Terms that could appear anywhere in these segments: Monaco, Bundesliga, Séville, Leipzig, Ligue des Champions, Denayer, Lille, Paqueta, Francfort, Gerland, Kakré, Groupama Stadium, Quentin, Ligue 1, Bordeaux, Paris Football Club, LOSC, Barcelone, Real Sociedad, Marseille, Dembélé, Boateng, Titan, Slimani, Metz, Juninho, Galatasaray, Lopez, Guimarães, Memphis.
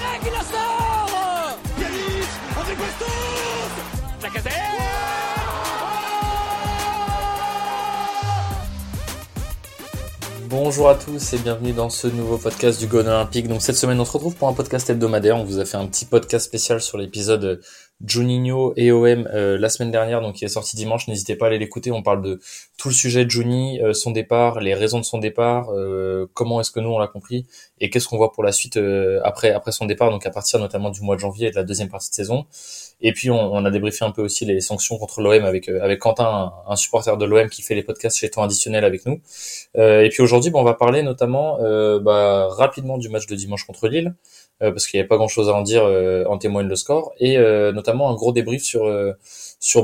Kakré qui la sort. Yanis avec Bastos. La casette. Bonjour à tous et bienvenue dans ce nouveau podcast du Gone Olympique. Donc cette semaine on se retrouve pour un podcast hebdomadaire. On vous a fait un petit podcast spécial sur l'épisode Juninho et OM la semaine dernière, donc il est sorti dimanche, n'hésitez pas à aller l'écouter. On parle de tout le sujet de Juni, son départ, les raisons de son départ, comment est-ce que nous on l'a compris et qu'est-ce qu'on voit pour la suite après son départ, donc à partir notamment du mois de janvier et de la deuxième partie de saison. Et puis on a débriefé un peu aussi les sanctions contre l'OM avec Quentin, un supporter de l'OM qui fait les podcasts chez Temps Additionnel avec nous. Et puis aujourd'hui on va parler notamment rapidement du match de dimanche contre Lille, parce qu'il n'y avait pas grand-chose à en dire, en témoigne le score, et notamment un gros débrief sur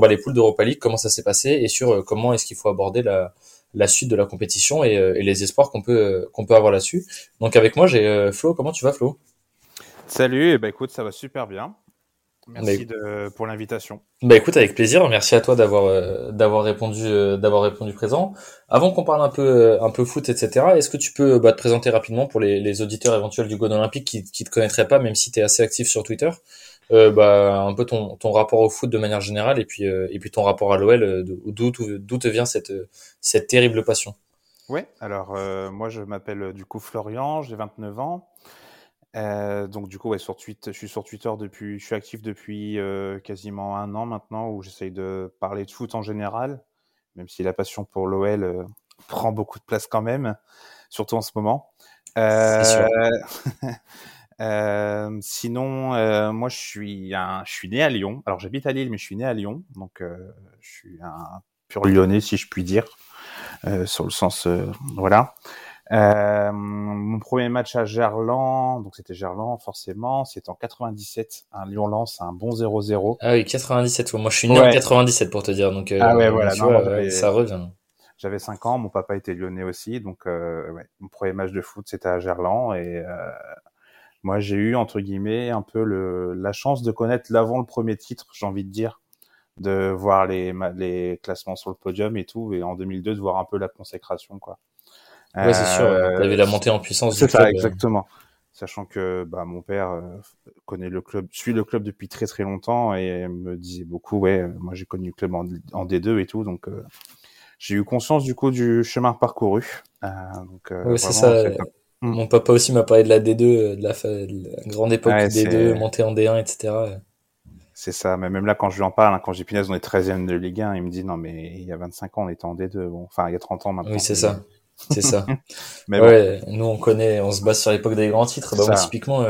les poules d'Europa League, comment ça s'est passé, et sur comment est-ce qu'il faut aborder la suite de la compétition et les espoirs qu'on peut avoir là-dessus. Donc avec moi, j'ai Flo. Comment tu vas, Flo ? Salut, écoute, ça va super bien. Merci pour l'invitation. Écoute, avec plaisir. Merci à toi d'avoir répondu présent. Avant qu'on parle un peu foot, etc., est-ce que tu peux te présenter rapidement pour les auditeurs éventuels du Gone Olympique qui te connaîtraient pas, même si tu es assez actif sur Twitter, un peu ton rapport au foot de manière générale et puis ton rapport à l'OL, d'où te vient cette terrible passion. Oui, alors moi je m'appelle du coup Florian, j'ai 29 ans. Donc du coup, ouais, je suis actif depuis quasiment un an maintenant, où j'essaye de parler de foot en général, même si la passion pour l'OL prend beaucoup de place quand même, surtout en ce moment. Sinon, moi je suis né à Lyon. Alors j'habite à Lille, mais je suis né à Lyon, donc je suis un pur Lyonnais si je puis dire, sur le sens voilà. Mon premier match à Gerland, donc c'était Gerland forcément, c'était en 97, un Lyon-Lens, un bon 0-0. Ah oui, 97, moi je suis né en 97 pour te dire, donc ça revient. J'avais 5 ans, mon papa était lyonnais aussi, donc mon premier match de foot c'était à Gerland, et moi j'ai eu entre guillemets un peu la chance de connaître l'avant le premier titre, j'ai envie de dire, de voir les classements sur le podium et tout, et en 2002 de voir un peu la consécration quoi. Ouais, c'est sûr, t'avais la montée en puissance du club. C'est ça, exactement. Sachant que mon père connaît le club, suit le club depuis très très longtemps et me disait beaucoup, moi j'ai connu le club en D2 et tout, donc j'ai eu conscience du coup du chemin parcouru. Ouais, c'est ça. Mon papa aussi m'a parlé de la D2, de la grande époque D2, montée en D1, etc. C'est ça, mais même là quand je lui en parle, quand j'ai punaise, on est 13e de Ligue 1, il me dit non mais il y a 25 ans on était en D2, il y a 30 ans maintenant. Oui, c'est ça. C'est ça. Mais ouais, bon. Nous on se base sur l'époque des grands titres. Moi, typiquement,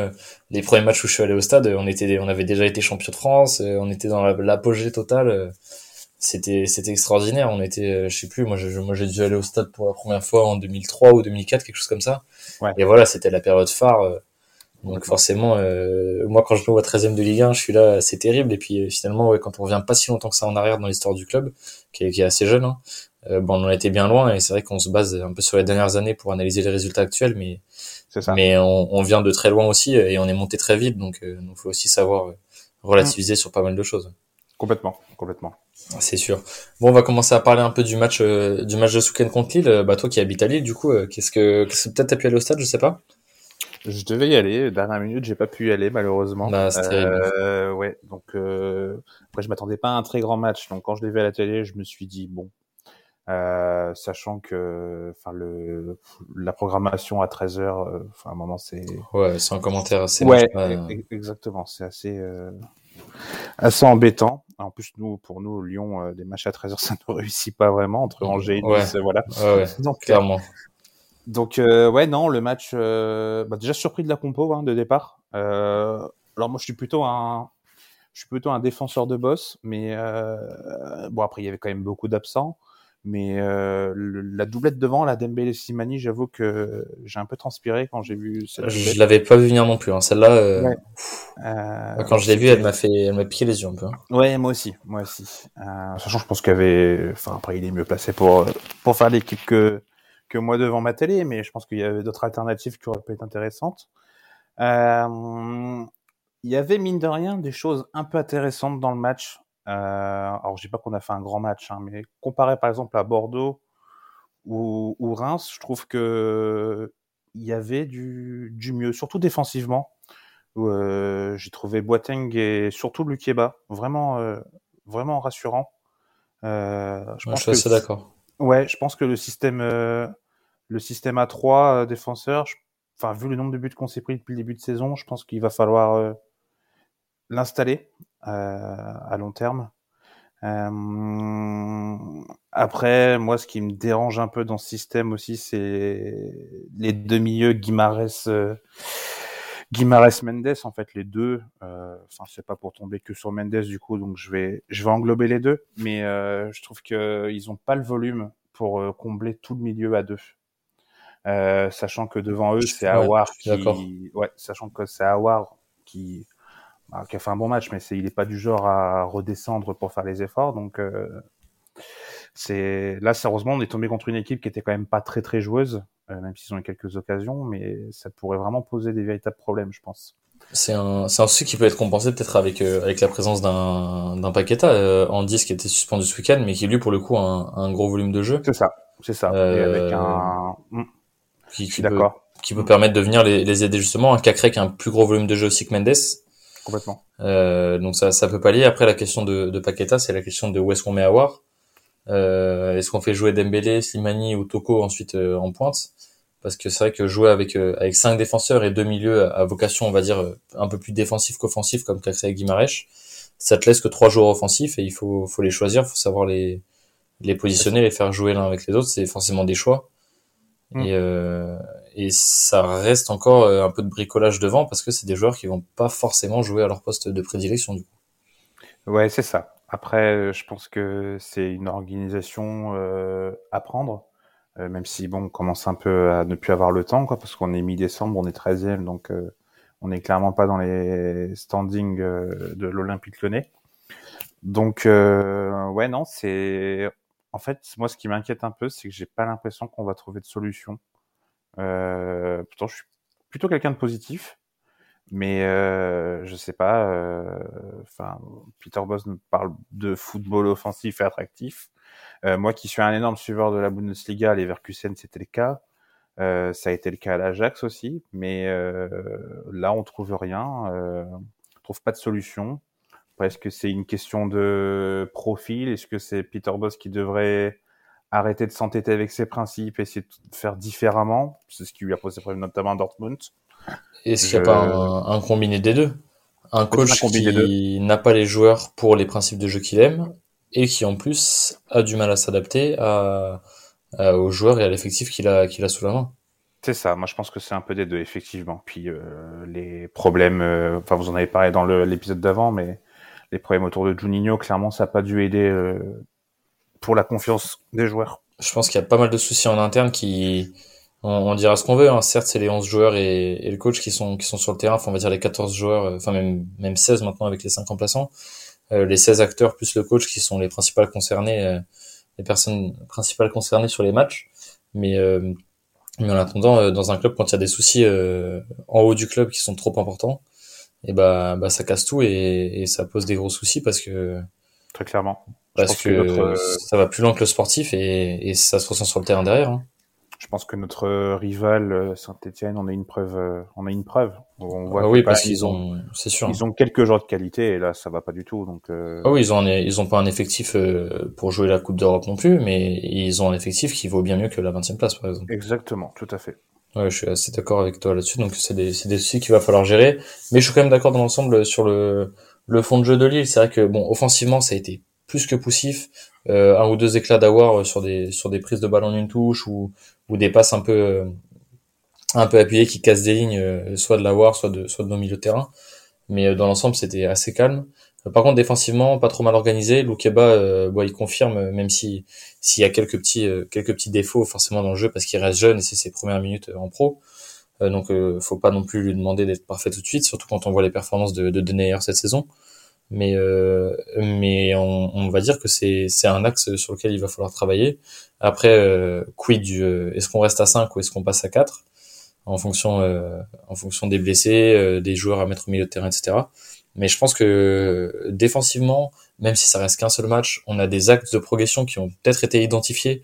les premiers matchs où je suis allé au stade, on avait déjà été champion de France, on était dans l'apogée totale. C'était extraordinaire. On était, je sais plus, moi j'ai dû aller au stade pour la première fois en 2003 ou 2004, quelque chose comme ça. Ouais. Et voilà, c'était la période phare. Donc forcément, moi quand je me vois 13e de Ligue 1, je suis là, c'est terrible. Et puis finalement, quand on revient pas si longtemps que ça en arrière dans l'histoire du club, qui est assez jeune, hein. On en a été bien loin et c'est vrai qu'on se base un peu sur les dernières années pour analyser les résultats actuels, mais c'est ça. Mais on vient de très loin aussi et on est monté très vite, donc il faut aussi savoir relativiser sur pas mal de choses. Complètement. C'est sûr. Bon, on va commencer à parler un peu du match de Souken contre Lille. Toi qui habites à Lille, du coup, qu'est-ce que peut-être t'as pu aller au stade, je sais pas. Je devais y aller, dernière minute, j'ai pas pu y aller malheureusement. C'est terrible. Après je m'attendais pas à un très grand match, donc quand je l'ai vu à la télé, je me suis dit bon. Sachant que la programmation à 13h, à un moment c'est... Ouais, sans commentaire, c'est... Ouais, exactement, c'est assez embêtant. En plus, pour nous, Lyon, des matchs à 13h, ça ne réussit pas vraiment, entre Angers et Nice, voilà. Ouais, donc, clairement. Le match... déjà surpris de la compo, de départ. Alors moi, je suis plutôt un défenseur de Bosz, mais après, il y avait quand même beaucoup d'absents. Mais la doublette devant, la Dembélé et Slimani, j'avoue que j'ai un peu transpiré quand j'ai vu celle-là. Je l'avais pas vu venir non plus, hein. Celle-là, quand je l'ai vue, elle m'a piqué les yeux un peu. Ouais, moi aussi. Sachant je pense après il est mieux placé pour faire l'équipe que moi devant ma télé, mais je pense qu'il y avait d'autres alternatives qui auraient pu être intéressantes. Il y avait mine de rien des choses un peu intéressantes dans le match. Alors je dis pas qu'on a fait un grand match, mais comparé par exemple à Bordeaux ou Reims, je trouve que il y avait du mieux, surtout défensivement. où j'ai trouvé Boateng et surtout Lukéba vraiment, vraiment rassurant. Je pense que assez d'accord. Ouais, je pense que le système à 3 défenseurs, vu le nombre de buts qu'on s'est pris depuis le début de saison, je pense qu'il va falloir l'installer à long terme. Après, moi, ce qui me dérange un peu dans ce système aussi, c'est les deux milieux Guimarães Mendes, en fait, les deux. C'est pas pour tomber que sur Mendes du coup, donc je vais englober les deux, mais je trouve que ils ont pas le volume pour combler tout le milieu à deux. Sachant que devant eux, c'est Aouar qui a fait un bon match, mais il n'est pas du genre à redescendre pour faire les efforts. Donc, sérieusement, on est tombé contre une équipe qui était quand même pas très très joueuse, même s'ils ont eu quelques occasions, mais ça pourrait vraiment poser des véritables problèmes, je pense. C'est un souci qui peut être compensé peut-être avec la présence d'un Paqueta, en 10 qui était suspendu ce week-end, mais qui lui pour le coup a un gros volume de jeu. C'est ça. Et avec un... Je suis d'accord. Qui peut permettre de venir les aider justement. Un Kakré qui a un plus gros volume de jeu aussi que Mendes. Complètement. Donc ça peut pallier. Après, la question de Paqueta, c'est la question de où est-ce qu'on met Aouar. Est-ce qu'on fait jouer Dembélé, Slimani ou Toko ensuite en pointe? Parce que c'est vrai que jouer avec 5 défenseurs et 2 milieux à vocation, on va dire, un peu plus défensif qu'offensif, comme Kakré et Guimarães, ça te laisse que 3 joueurs offensifs et il faut les choisir, faut savoir les positionner, les faire jouer l'un avec les autres, c'est forcément des choix. Et ça reste encore un peu de bricolage devant parce que c'est des joueurs qui vont pas forcément jouer à leur poste de prédilection du coup. Ouais, c'est ça. Après, je pense que c'est une organisation à prendre, même si on commence un peu à ne plus avoir le temps, parce qu'on est mi-décembre, on est 13e, donc on est clairement pas dans les standings de l'Olympique Lyonnais. Donc en fait, moi, ce qui m'inquiète un peu, c'est que j'ai pas l'impression qu'on va trouver de solution. Pourtant, je suis plutôt quelqu'un de positif, mais je sais pas. Peter Bosz parle de football offensif et attractif. Moi, qui suis un énorme suiveur de la Bundesliga, les Leverkusen, c'était le cas. Ça a été le cas à l'Ajax aussi, mais là, on trouve rien. On trouve pas de solution. Est-ce que c'est une question de profil? Est-ce que c'est Peter Bosz qui devrait arrêter de s'entêter avec ses principes et essayer de faire différemment? C'est ce qui lui a posé problème notamment à Dortmund. Est-ce qu'il n'y a pas un combiné des deux? Un coach qui n'a pas les joueurs pour les principes de jeu qu'il aime et qui en plus a du mal à s'adapter aux joueurs et à l'effectif qu'il a sous la main. C'est ça, moi je pense que c'est un peu des deux, effectivement. Puis les problèmes, vous en avez parlé dans l'épisode d'avant, mais les problèmes autour de Juninho, clairement, ça n'a pas dû aider pour la confiance des joueurs. Je pense qu'il y a pas mal de soucis en interne qui... On dira ce qu'on veut, hein. Certes, c'est les 11 joueurs et le coach qui sont sur le terrain, on va dire les 14 joueurs, même 16 maintenant avec les 5 remplaçants, les 16 acteurs plus le coach qui sont les principales concernées, les personnes principales concernées sur les matchs. Mais en attendant, dans un club, quand il y a des soucis en haut du club qui sont trop importants, et bah ça casse tout et ça pose des gros soucis parce que très clairement parce que ça va plus loin que le sportif et ça se ressent sur le terrain derrière. Hein. Je pense que notre rival Saint-Etienne, on a une preuve. On voit parce qu'ils ont, c'est sûr. Ils ont quelques joueurs de qualité et là ça va pas du tout donc. Ils ont pas un effectif pour jouer la Coupe d'Europe non plus, mais ils ont un effectif qui vaut bien mieux que la 20e place par exemple. Exactement, tout à fait. Ouais, je suis assez d'accord avec toi là-dessus, donc c'est des soucis qu'il va falloir gérer, mais je suis quand même d'accord dans l'ensemble sur le fond de jeu de Lille. C'est vrai que offensivement ça a été plus que poussif, un ou deux éclats d'Aouar sur des prises de balle en une touche ou des passes un peu appuyées qui cassent des lignes, soit de l'Aouar, soit de nos milieux de terrain, mais dans l'ensemble c'était assez calme. Par contre défensivement pas trop mal organisé. Lukéba il confirme, même s'il y a quelques petits défauts forcément dans le jeu parce qu'il reste jeune et c'est ses premières minutes en pro, donc faut pas non plus lui demander d'être parfait tout de suite, surtout quand on voit les performances de Denayer cette saison, mais on va dire que c'est un axe sur lequel il va falloir travailler. Après quid du est-ce qu'on reste à 5 ou est-ce qu'on passe à 4 en fonction des blessés, des joueurs à mettre au milieu de terrain, etc. Mais je pense que défensivement, même si ça reste qu'un seul match, on a des axes de progression qui ont peut-être été identifiés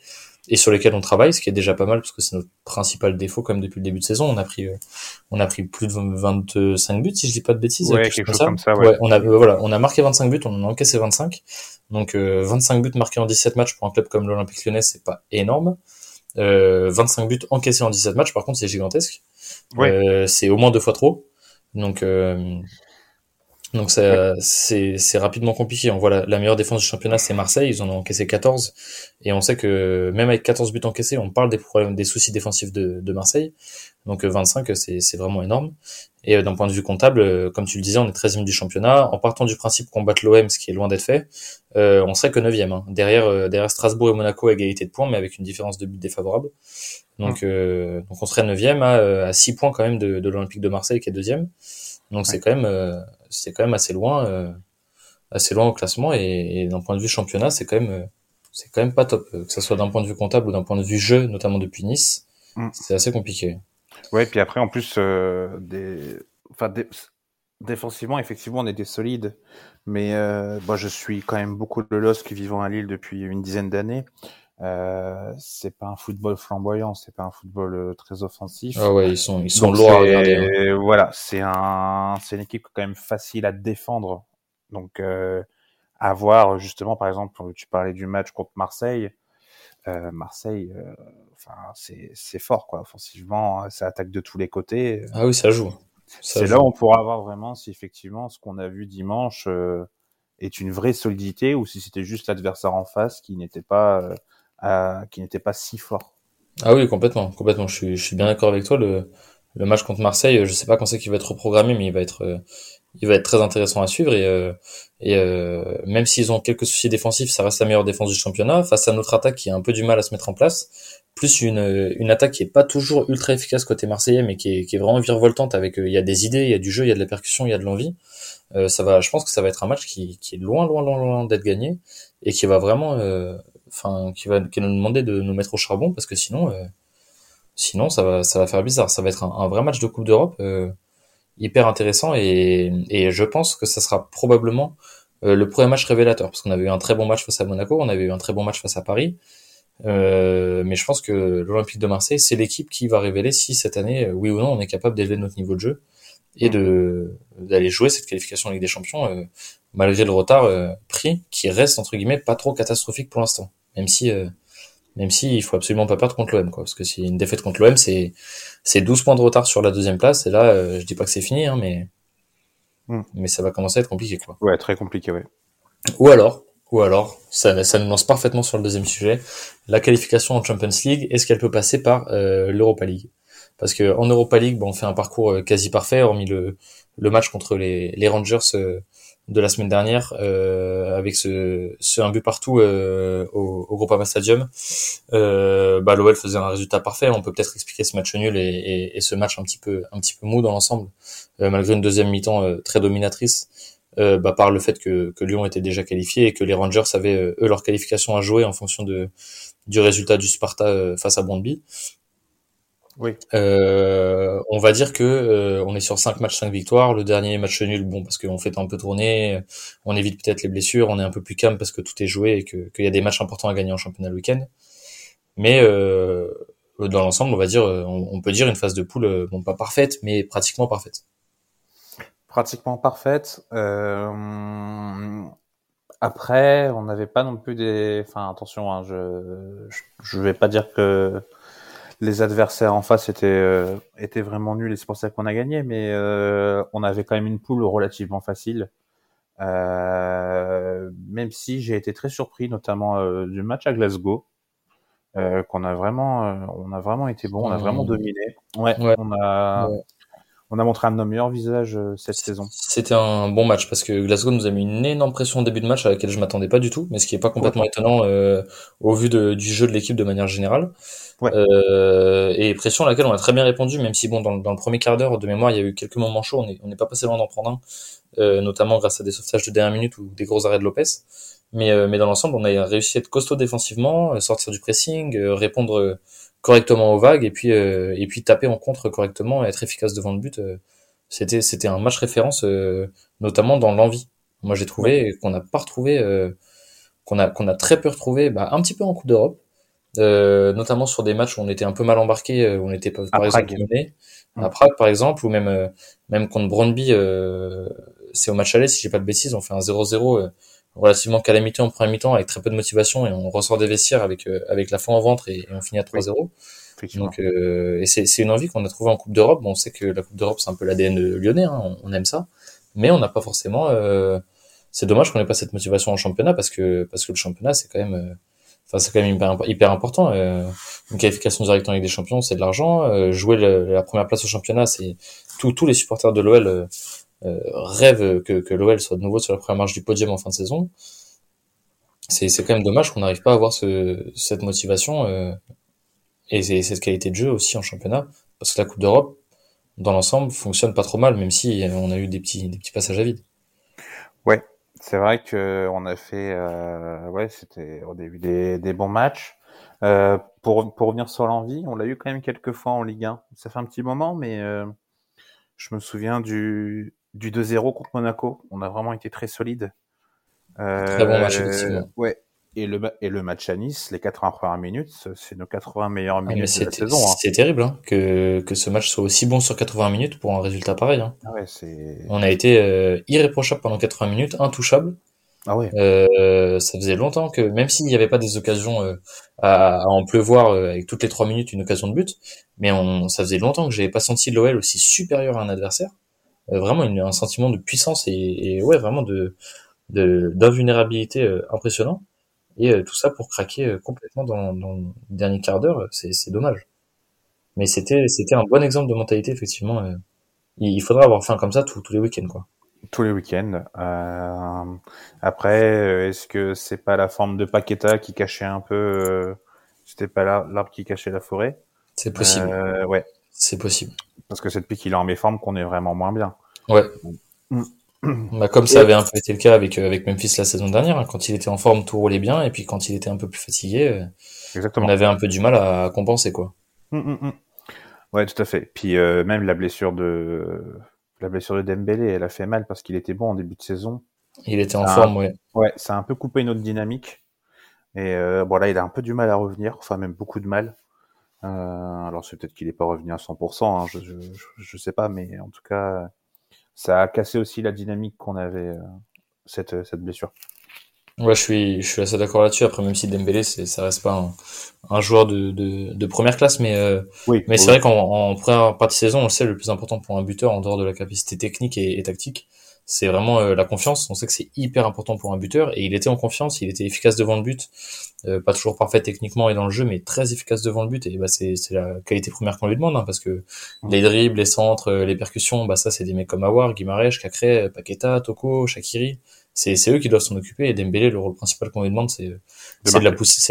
et sur lesquels on travaille, ce qui est déjà pas mal parce que c'est notre principal défaut quand même depuis le début de saison. On a pris plus de 25 buts, si je dis pas de bêtises. Ouais, quelque chose comme ça. Ouais, on a marqué 25 buts, on en a encaissé 25. Donc 25 buts marqués en 17 matchs pour un club comme l'Olympique Lyonnais, c'est pas énorme. 25 buts encaissés en 17 matchs, par contre, c'est gigantesque. Ouais. C'est au moins deux fois trop. Donc ça, c'est rapidement compliqué. On voit la meilleure défense du championnat, c'est Marseille. Ils en ont encaissé 14. Et on sait que même avec 14 buts encaissés, on parle des problèmes, des soucis défensifs de Marseille. Donc 25, c'est vraiment énorme. Et d'un point de vue comptable, comme tu le disais, on est 13e du championnat. En partant du principe qu'on batte l'OM, ce qui est loin d'être fait, on serait que 9e. Hein. Derrière Strasbourg et Monaco, égalité de points, mais avec une différence de but défavorable. Donc on serait 9e à 6 points quand même de l'Olympique de Marseille qui est 2e. Donc c'est quand même assez loin au classement et d'un point de vue championnat, c'est quand même pas top, que ça soit d'un point de vue comptable ou d'un point de vue jeu, notamment depuis Nice. C'est assez compliqué. Ouais, puis après en plus défensivement effectivement on était solide, mais moi je suis quand même beaucoup le LOSC vivant à Lille depuis une dizaine d'années. C'est pas un football flamboyant, c'est pas un football très offensif. Ah ouais, ils sont lourds à regarder. Voilà, c'est une équipe quand même facile à défendre. Donc à voir justement, par exemple, tu parlais du match contre Marseille. C'est fort quoi, offensivement, ça attaque de tous les côtés. Ah oui, ça joue. C'est là où on pourra voir vraiment si effectivement ce qu'on a vu dimanche est une vraie solidité ou si c'était juste l'adversaire en face qui n'était pas si fort. Ah oui, complètement. Je suis bien d'accord avec toi. Le match contre Marseille, je sais pas quand c'est qu'il va être reprogrammé, mais il va être très intéressant à suivre et même s'ils ont quelques soucis défensifs, ça reste la meilleure défense du championnat face à notre attaque qui a un peu du mal à se mettre en place, plus une attaque qui est pas toujours ultra efficace côté marseillais, mais qui est vraiment virevoltante avec il y a des idées, il y a du jeu, il y a de la percussion, il y a de l'envie. Je pense que ça va être un match qui est loin d'être gagné et qui va vraiment qui va nous demander de nous mettre au charbon parce que sinon ça va faire bizarre. Ça va être un vrai match de Coupe d'Europe hyper intéressant et je pense que ça sera probablement le premier match révélateur parce qu'on avait eu un très bon match face à Monaco, on avait eu un très bon match face à Paris, mais je pense que l'Olympique de Marseille, c'est l'équipe qui va révéler si cette année, oui ou non, on est capable d'élever notre niveau de jeu et d'aller jouer cette qualification en Ligue des Champions malgré le retard pris qui reste entre guillemets pas trop catastrophique pour l'instant, même si il faut absolument pas perdre contre l'OM quoi, parce que si une défaite contre l'OM c'est 12 points de retard sur la deuxième place et là je dis pas que c'est fini hein, mais ça va commencer à être compliqué quoi. Ouais, très compliqué, ouais. Ou alors ça nous lance parfaitement sur le deuxième sujet, la qualification en Champions League, est-ce qu'elle peut passer par l'Europa League? Parce que en Europa League, on fait un parcours quasi parfait, hormis le match contre les Rangers de la semaine dernière, avec ce un but partout au Groupama Stadium. L'OL faisait un résultat parfait. On peut peut-être expliquer ce match nul et ce match un petit peu mou dans l'ensemble, malgré une deuxième mi-temps très dominatrice, par le fait que Lyon était déjà qualifié et que les Rangers avaient eux leur qualification à jouer en fonction du résultat du Sparta face à Brøndby. Oui. On va dire que on est sur 5 matchs, 5 victoires. Le dernier match nul, parce qu'on fait un peu tourner, on évite peut-être les blessures, on est un peu plus calme parce que tout est joué et qu'il y a des matchs importants à gagner en championnat le week-end. Mais dans l'ensemble, on va dire, on peut dire une phase de poule, pas parfaite, mais pratiquement parfaite. Pratiquement parfaite. Après, on n'avait pas non plus des. Enfin, attention, hein, je vais pas dire que les adversaires en face étaient vraiment nuls et c'est pour ça qu'on a gagné, mais on avait quand même une poule relativement facile, même si j'ai été très surpris notamment du match à Glasgow, qu'on a vraiment été bon, on a vraiment dominé. Ouais. On a montré un de nos meilleurs visages cette saison. C'était un bon match parce que Glasgow nous a mis une énorme pression au début de match à laquelle je m'attendais pas du tout, mais ce qui est pas complètement étonnant au vu du jeu de l'équipe de manière générale. Ouais. Et pression à laquelle on a très bien répondu, même si dans le premier quart d'heure de mémoire, il y a eu quelques moments chauds, on n'est pas passé loin d'en prendre un, notamment grâce à des sauvetages de dernière minute ou des gros arrêts de Lopez. Mais dans l'ensemble, on a réussi à être costaud défensivement, sortir du pressing, répondre correctement aux vagues et puis taper en contre correctement et être efficace devant le but. C'était un match référence, notamment dans l'envie. Moi j'ai trouvé qu'on a très peu retrouvé un petit peu en Coupe d'Europe, notamment sur des matchs où on était un peu mal embarqué, où on était par exemple mené à Prague par exemple, ou même contre Brøndby, c'est au match aller si j'ai pas de bêtises, on fait un 0-0 relativement calamiteux en première mi-temps avec très peu de motivation et on ressort des vestiaires avec la faim en ventre et on finit à 3-0. Donc et c'est une envie qu'on a trouvée en Coupe d'Europe. Bon, on sait que la Coupe d'Europe c'est un peu l'ADN lyonnais, hein, on aime ça, mais on n'a pas forcément. C'est dommage qu'on n'ait pas cette motivation en championnat parce que le championnat c'est quand même. Enfin, c'est quand même hyper important. Une qualification directe en Ligue des Champions, c'est de l'argent. Jouer la première place au championnat, c'est tous les supporters de l'OL rêvent que l'OL soit de nouveau sur la première marche du podium en fin de saison. C'est quand même dommage qu'on n'arrive pas à avoir cette motivation et cette qualité de jeu aussi en championnat, parce que la Coupe d'Europe, dans l'ensemble, fonctionne pas trop mal, même si on a eu des petits passages à vide. Ouais. C'est vrai que on a fait, c'était au début des bons matchs. Pour revenir sur l'envie, on l'a eu quand même quelques fois en Ligue 1. Ça fait un petit moment, mais je me souviens du 2-0 contre Monaco. On a vraiment été très solide. Très bon match. Ouais. Et le match à Nice, les 80 premières minutes, c'est nos 80 meilleures minutes de la saison. C'est terrible hein, que ce match soit aussi bon sur 80 minutes pour un résultat pareil. Hein. Ah ouais, on a été irréprochable pendant 80 minutes, intouchable. Ah ouais. Ça faisait longtemps que, même s'il n'y avait pas des occasions à en pleuvoir avec toutes les 3 minutes une occasion de but, mais ça faisait longtemps que j'avais pas senti l'OL aussi supérieur à un adversaire. Vraiment un sentiment de puissance et ouais vraiment d'invulnérabilité impressionnant. Et tout ça pour craquer complètement dans le dernier quart d'heure, c'est dommage. Mais c'était un bon exemple de mentalité, effectivement. Il faudra avoir faim comme ça tous les week-ends, quoi. Tous les week-ends. Après, est-ce que c'est pas la forme de Paqueta qui cachait un peu... c'était pas l'arbre qui cachait la forêt? C'est possible. Ouais. C'est possible. Parce que c'est depuis qu'il est en méforme qu'on est vraiment moins bien. Ouais. Bah comme ça avait un peu été le cas avec Memphis la saison dernière, hein, quand il était en forme tout roulait bien et puis quand il était un peu plus fatigué, on avait un peu du mal à compenser quoi. Ouais tout à fait. Puis même la blessure de Dembélé, elle a fait mal parce qu'il était bon en début de saison. Il était en forme ouais. Ouais, ça a un peu coupé notre dynamique et bon là il a un peu du mal à revenir, enfin même beaucoup de mal. Alors c'est peut-être qu'il est pas revenu à 100%, hein, je sais pas, mais en tout cas. Ça a cassé aussi la dynamique qu'on avait, cette blessure. Ouais, je suis assez d'accord là-dessus. Après, même si Dembélé, ça reste pas un joueur de première classe, mais c'est vrai qu'en première partie de saison, on le sait, le plus important pour un buteur, en dehors de la capacité technique et tactique, c'est vraiment la confiance. On sait que c'est hyper important pour un buteur, et il était en confiance, il était efficace devant le but, pas toujours parfait techniquement et dans le jeu, mais très efficace devant le but. Et bah c'est la qualité première qu'on lui demande, hein, parce que les dribbles, les centres, les percussions, bah ça c'est des mecs comme Aouar, Guimarães, Kakré, Paqueta, Toko, Shaqiri. C'est eux qui doivent s'en occuper. Et Dembélé, le rôle principal qu'on lui demande, c'est de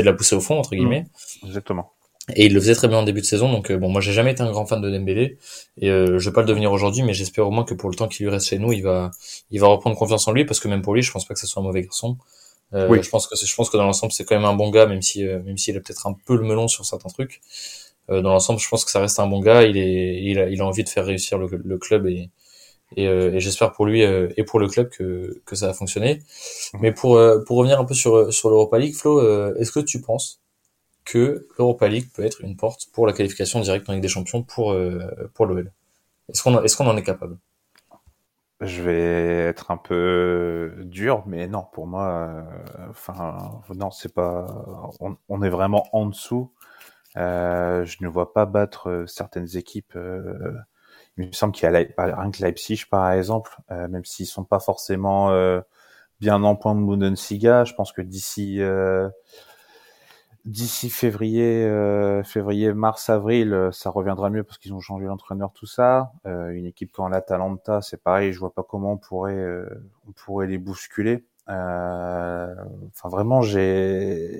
la pousser au fond entre guillemets. Exactement. Et il le faisait très bien en début de saison, donc bon, moi j'ai jamais été un grand fan de Dembélé, et je vais pas le devenir aujourd'hui, mais j'espère au moins que pour le temps qu'il lui reste chez nous, il va reprendre confiance en lui, parce que même pour lui, je pense pas que ce soit un mauvais garçon. Oui. Je pense que dans l'ensemble c'est quand même un bon gars, même s'il a peut-être un peu le melon sur certains trucs. Dans l'ensemble, je pense que ça reste un bon gars. Il a envie de faire réussir le club et j'espère pour lui et pour le club que ça va fonctionner. Mais pour revenir un peu sur l'Europa League, Flo, est-ce que tu penses que l'Europa League peut être une porte pour la qualification directe en Ligue des Champions pour l'OL? Est-ce qu'on en est capable? Je vais être un peu dur, mais non, pour moi, non, c'est pas. On est vraiment en dessous. Je ne vois pas battre certaines équipes. Il me semble qu'il y a rien que Leipzig, par exemple, même s'ils sont pas forcément bien en point de Bundesliga. Je pense que d'ici février, mars, avril, ça reviendra mieux parce qu'ils ont changé l'entraîneur, tout ça. Une équipe comme l'Atalanta, c'est pareil. Je vois pas comment on pourrait les bousculer. Enfin, vraiment, j'ai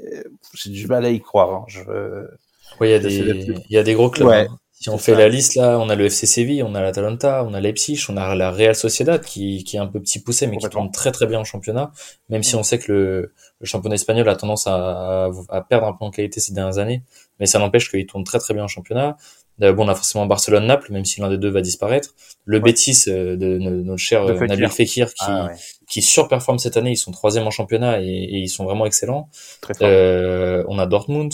du mal à y croire. Hein. Oui, il y a des gros clubs. Ouais, hein. Si on fait ça. La liste là, on a le FC Séville, on a l'Atalanta, on a Leipzig, on a la Real Sociedad qui est un peu petit poussé mais qui tourne très très bien en championnat, même si on sait que le championnat espagnol a tendance à perdre un peu en qualité ces dernières années, mais ça n'empêche qu'il tourne très très bien en championnat. Bon, on a forcément Barcelone-Naples, même si l'un des deux va disparaître. Le Betis de notre cher Nabil Fekir qui surperforme cette année, ils sont 3e en championnat et ils sont vraiment excellents. On a Dortmund,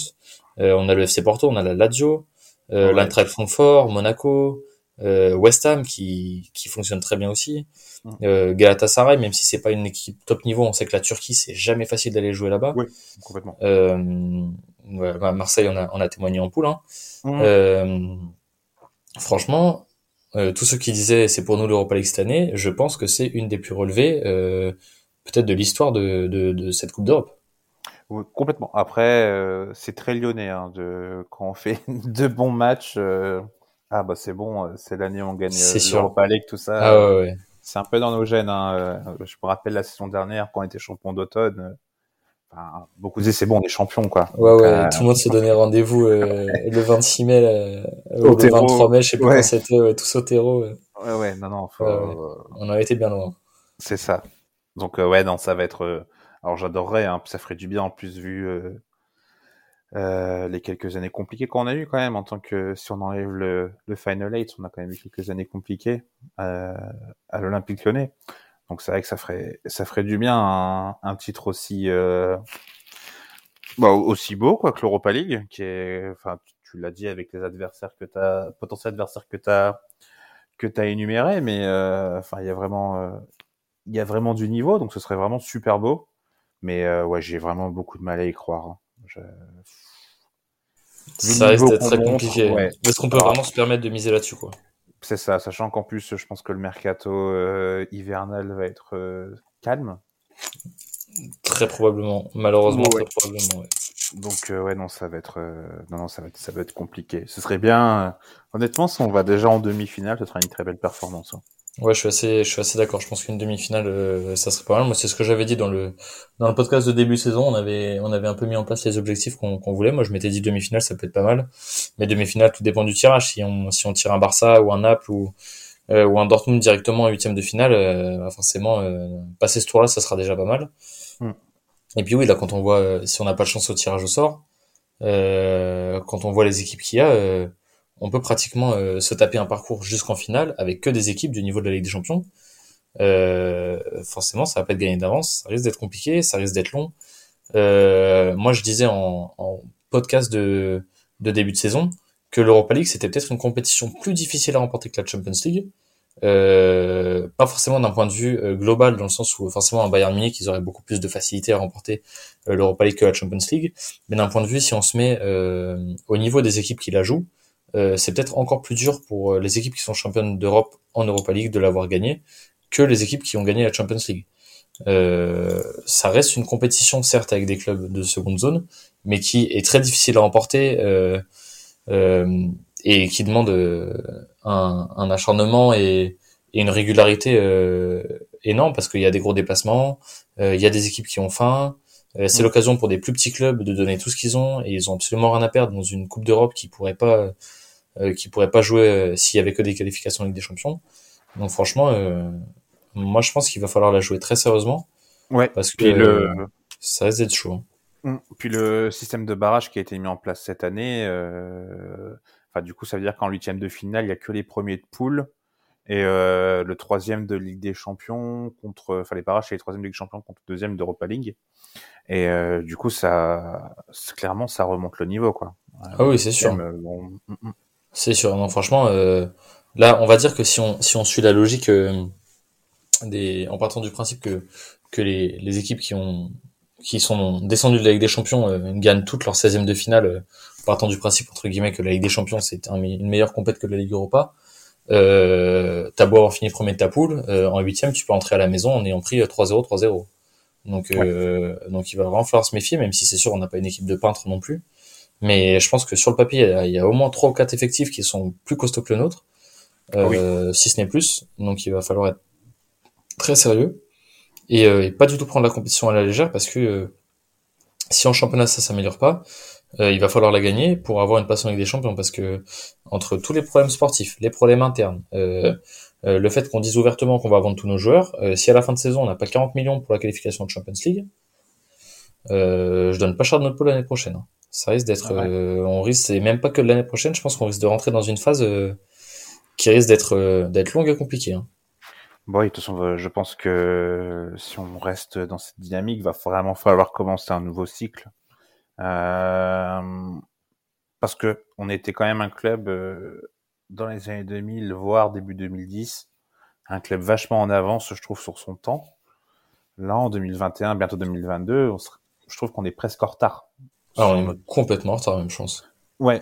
On a le FC Porto, on a la Lazio, l'Eintracht Francfort, Monaco, West Ham qui fonctionne très bien aussi, Galatasaray, même si c'est pas une équipe top niveau, on sait que la Turquie c'est jamais facile d'aller jouer là-bas. Oui, complètement. Ouais, bah, Marseille on a témoigné en poule, hein. Franchement, tous ceux qui disaient c'est pour nous l'Europa League cette année, je pense que c'est une des plus relevées peut-être de l'histoire de cette Coupe d'Europe. Oui, complètement. Après, c'est très lyonnais, hein, quand on fait de bons matchs. Ah bah c'est bon, c'est l'année où on gagne l'Europa League, tout ça. Ah ouais, ouais. C'est un peu dans nos gènes, hein. Je me rappelle la saison dernière quand on était champion d'automne. Enfin, beaucoup disaient c'est bon, on est champion, quoi. Ouais, donc, ouais. Tout le monde se donnait rendez-vous le 26 mai, au le 23 mai, je sais plus quand c'était, tous au terreau. Ouais, non, faut... on a été bien loin. C'est ça. Donc non, ça va être. Alors j'adorerais, hein, ça ferait du bien en plus vu. Les quelques années compliquées qu'on a eues quand même en tant que, si on enlève le Final 8, on a quand même eu quelques années compliquées à l'Olympique Lyonnais, donc c'est vrai que ça ferait du bien un titre aussi aussi beau, quoi, que l'Europa League, qui est, enfin, tu l'as dit avec les adversaires que t'as, potentiels adversaires que t'as énumérés, mais enfin il y a vraiment du niveau, donc ce serait vraiment super beau, mais j'ai vraiment beaucoup de mal à y croire, hein. Ça risque d'être très compliqué. Est-ce qu'on peut vraiment se permettre de miser là-dessus, quoi? C'est ça, sachant qu'en plus, je pense que le mercato hivernal va être calme. Très probablement, malheureusement, très probablement. Ouais. Donc non, ça va être ça va être compliqué. Ce serait bien, honnêtement, si on va déjà en demi-finale, ce sera une très belle performance. Hein. Ouais, je suis assez d'accord. Je pense qu'une demi-finale, ça serait pas mal. Moi, c'est ce que j'avais dit dans le podcast de début saison. On avait un peu mis en place les objectifs qu'on voulait. Moi, je m'étais dit demi-finale, ça peut être pas mal. Mais demi-finale, tout dépend du tirage. Si on tire un Barça ou un Naples ou un Dortmund directement en huitième de finale, forcément, passer ce tour-là, ça sera déjà pas mal. Et puis oui, là, quand on voit, si on n'a pas de chance au tirage au sort, quand on voit les équipes qu'il y a, on peut pratiquement se taper un parcours jusqu'en finale avec que des équipes du niveau de la Ligue des Champions. Forcément, ça va pas être gagné d'avance, ça risque d'être compliqué, ça risque d'être long. Moi, je disais en podcast de début de saison que l'Europa League, c'était peut-être une compétition plus difficile à remporter que la Champions League. Pas forcément d'un point de vue global, dans le sens où forcément un Bayern Munich, ils auraient beaucoup plus de facilité à remporter l'Europa League que la Champions League. Mais d'un point de vue, si on se met au niveau des équipes qui la jouent, c'est peut-être encore plus dur pour les équipes qui sont championnes d'Europe en Europa League de l'avoir gagné que les équipes qui ont gagné la Champions League. Ça reste une compétition, certes, avec des clubs de seconde zone, mais qui est très difficile à remporter et qui demande un acharnement et une régularité énorme, parce qu'il y a des gros déplacements, il y a des équipes qui ont faim. C'est l'occasion pour des plus petits clubs de donner tout ce qu'ils ont, et ils ont absolument rien à perdre dans une Coupe d'Europe qui pourrait pas jouer s'il y avait que des qualifications en Ligue des Champions. Donc franchement, moi je pense qu'il va falloir la jouer très sérieusement, parce que ça risque d'être chaud. Puis le système de barrage qui a été mis en place cette année, du coup ça veut dire qu'en huitième de finale il y a que les premiers de poule et le troisième de Ligue des Champions les barrages c'est les troisièmes de Ligue des Champions contre le deuxième d'Europa League. Et du coup, clairement, ça remonte le niveau, quoi. Ah oui, c'est sûr. C'est sûr. Non, franchement, là, on va dire que si on suit la logique en partant du principe que les équipes qui sont descendues de la Ligue des Champions gagnent toutes leurs 16e de finale, en partant du principe, entre guillemets, que la Ligue des Champions, c'est une meilleure compète que la Ligue Europa, t'as beau avoir fini premier de ta poule, en 8e, tu peux entrer à la maison en ayant pris 3-0, 3-0. Donc il va vraiment falloir se méfier, même si c'est sûr on n'a pas une équipe de peintres non plus, mais je pense que sur le papier il y a au moins 3 ou 4 effectifs qui sont plus costauds que le nôtre, si ce n'est plus, donc il va falloir être très sérieux et pas du tout prendre la compétition à la légère, parce que si en championnat ça s'améliore pas, il va falloir la gagner pour avoir une place en Ligue des Champions, parce que entre tous les problèmes sportifs, les problèmes internes, le fait qu'on dise ouvertement qu'on va vendre tous nos joueurs, si à la fin de saison on n'a pas 40 millions pour la qualification de Champions League, je donne pas cher de notre pot l'année prochaine, hein. Ça risque d'être et même pas que l'année prochaine, je pense qu'on risque de rentrer dans une phase qui risque d'être longue et compliquée, hein. Bon, et de toute façon je pense que si on reste dans cette dynamique, il va vraiment falloir commencer un nouveau cycle. parce que on était quand même un club dans les années 2000, voire début 2010, un club vachement en avance, je trouve, sur son temps. Là, en 2021, bientôt 2022, je trouve qu'on est presque en retard. Alors, on est complètement en retard, même chose. Ouais.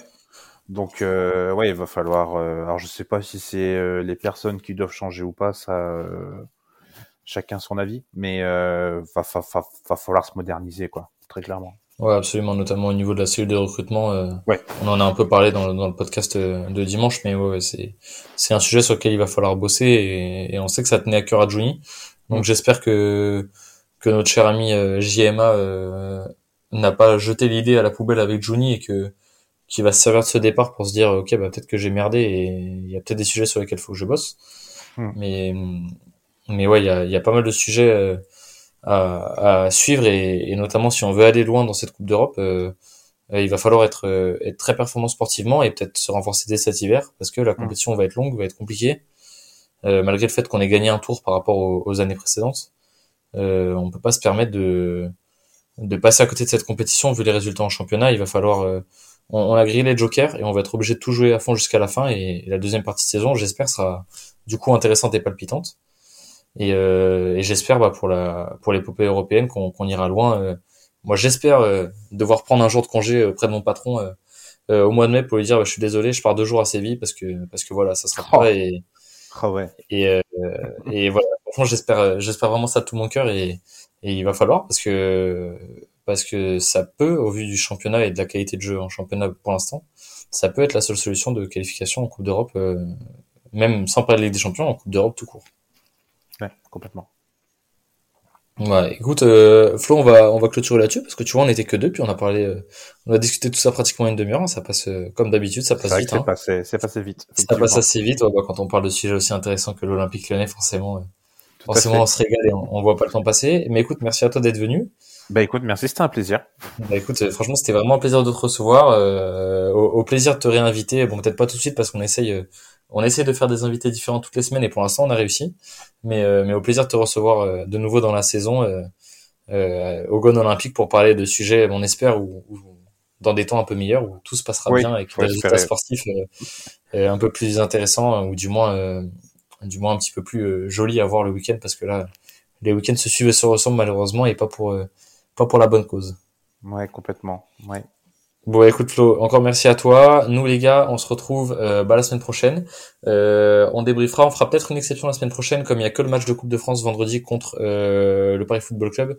Donc, ouais, il va falloir... alors, je sais pas si c'est les personnes qui doivent changer ou pas, ça... chacun son avis, mais va falloir se moderniser, quoi, très clairement. Ouais, absolument, notamment au niveau de la cellule de recrutement. Ouais. On en a un peu parlé dans le podcast de dimanche, mais ouais, c'est un sujet sur lequel il va falloir bosser, et on sait que ça tenait à cœur à Juni. Donc j'espère que notre cher ami JMA n'a pas jeté l'idée à la poubelle avec Juni, et qu'il va se servir de ce départ pour se dire ok, bah peut-être que j'ai merdé et il y a peut-être des sujets sur lesquels il faut que je bosse. Mais ouais, il y a pas mal de sujets à suivre, et notamment si on veut aller loin dans cette Coupe d'Europe, il va falloir être très performant sportivement et peut-être se renforcer dès cet hiver, parce que la compétition va être longue, va être compliquée. Malgré le fait qu'on ait gagné un tour par rapport aux années précédentes, on peut pas se permettre de passer à côté de cette compétition vu les résultats en championnat. Il va falloir, on a grillé les jokers et on va être obligé de tout jouer à fond jusqu'à la fin, et la deuxième partie de saison, j'espère, sera du coup intéressante et palpitante. Et j'espère, bah, pour l'épopée européenne, qu'on ira loin. Moi, j'espère devoir prendre un jour de congé auprès de mon patron au mois de mai pour lui dire bah, je suis désolé, je pars 2 jours à Séville parce que voilà, ça sera pas. Ouais. Et voilà. Franchement, j'espère vraiment ça de tout mon cœur, et il va falloir, parce que ça peut, au vu du championnat et de la qualité de jeu en championnat pour l'instant, ça peut être la seule solution de qualification en Coupe d'Europe, même sans parler de Ligue des Champions, en Coupe d'Europe tout court. Ouais, complètement. Ouais, écoute, Flo, on va clôturer là-dessus, parce que tu vois, on n'était que 2, puis on a parlé, on a discuté tout ça pratiquement 1/2 heure, hein, ça passe, comme d'habitude, ça passe vite. C'est passé vite. Ça passe assez vite, ouais, bah, quand on parle de sujets aussi intéressants que l'Olympique Lyonnais, forcément, on se régale et on voit pas le temps passer. Mais écoute, merci à toi d'être venu. Bah écoute, merci, c'était un plaisir. Bah écoute, franchement, c'était vraiment un plaisir de te recevoir, au plaisir de te réinviter. Bon, peut-être pas tout de suite, parce qu'on essaye de faire des invités différents toutes les semaines, et pour l'instant on a réussi, mais au plaisir de te recevoir de nouveau dans la saison au Gone Olympique pour parler de sujets, on espère, où dans des temps un peu meilleurs, où tout se passera bien et que des résultats sportifs un peu plus intéressants, ou du moins un petit peu plus jolis à voir le week-end, parce que là les week-ends se suivent et se ressemblent malheureusement, et pas pour la bonne cause. Ouais, complètement, ouais. Bon, écoute Flo, encore merci à toi. Nous les gars, on se retrouve la semaine prochaine. On débriefera, on fera peut-être une exception la semaine prochaine, comme il y a que le match de Coupe de France vendredi contre le Paris Football Club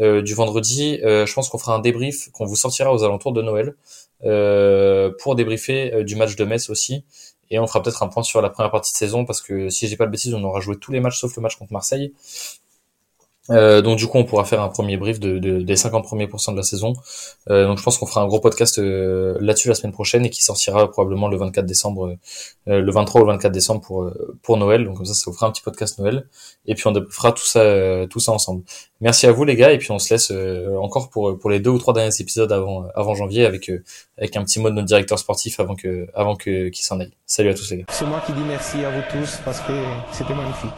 du vendredi. Je pense qu'on fera un débrief qu'on vous sortira aux alentours de Noël pour débriefer du match de Metz aussi. Et on fera peut-être un point sur la première partie de saison, parce que si je dis pas de bêtises, on aura joué tous les matchs sauf le match contre Marseille. Donc du coup on pourra faire un premier brief des 50 premiers % de la saison, donc je pense qu'on fera un gros podcast là-dessus la semaine prochaine, et qui sortira probablement le 24 décembre, le 23 ou le 24 décembre pour Noël, donc comme ça vous fera un petit podcast Noël, et puis on fera tout ça ensemble. Merci à vous les gars, et puis on se laisse encore pour les 2 ou 3 derniers épisodes avant janvier, avec un petit mot de notre directeur sportif avant qu'il s'en aille. Salut à tous les gars. C'est moi qui dis merci à vous tous, parce que c'était magnifique.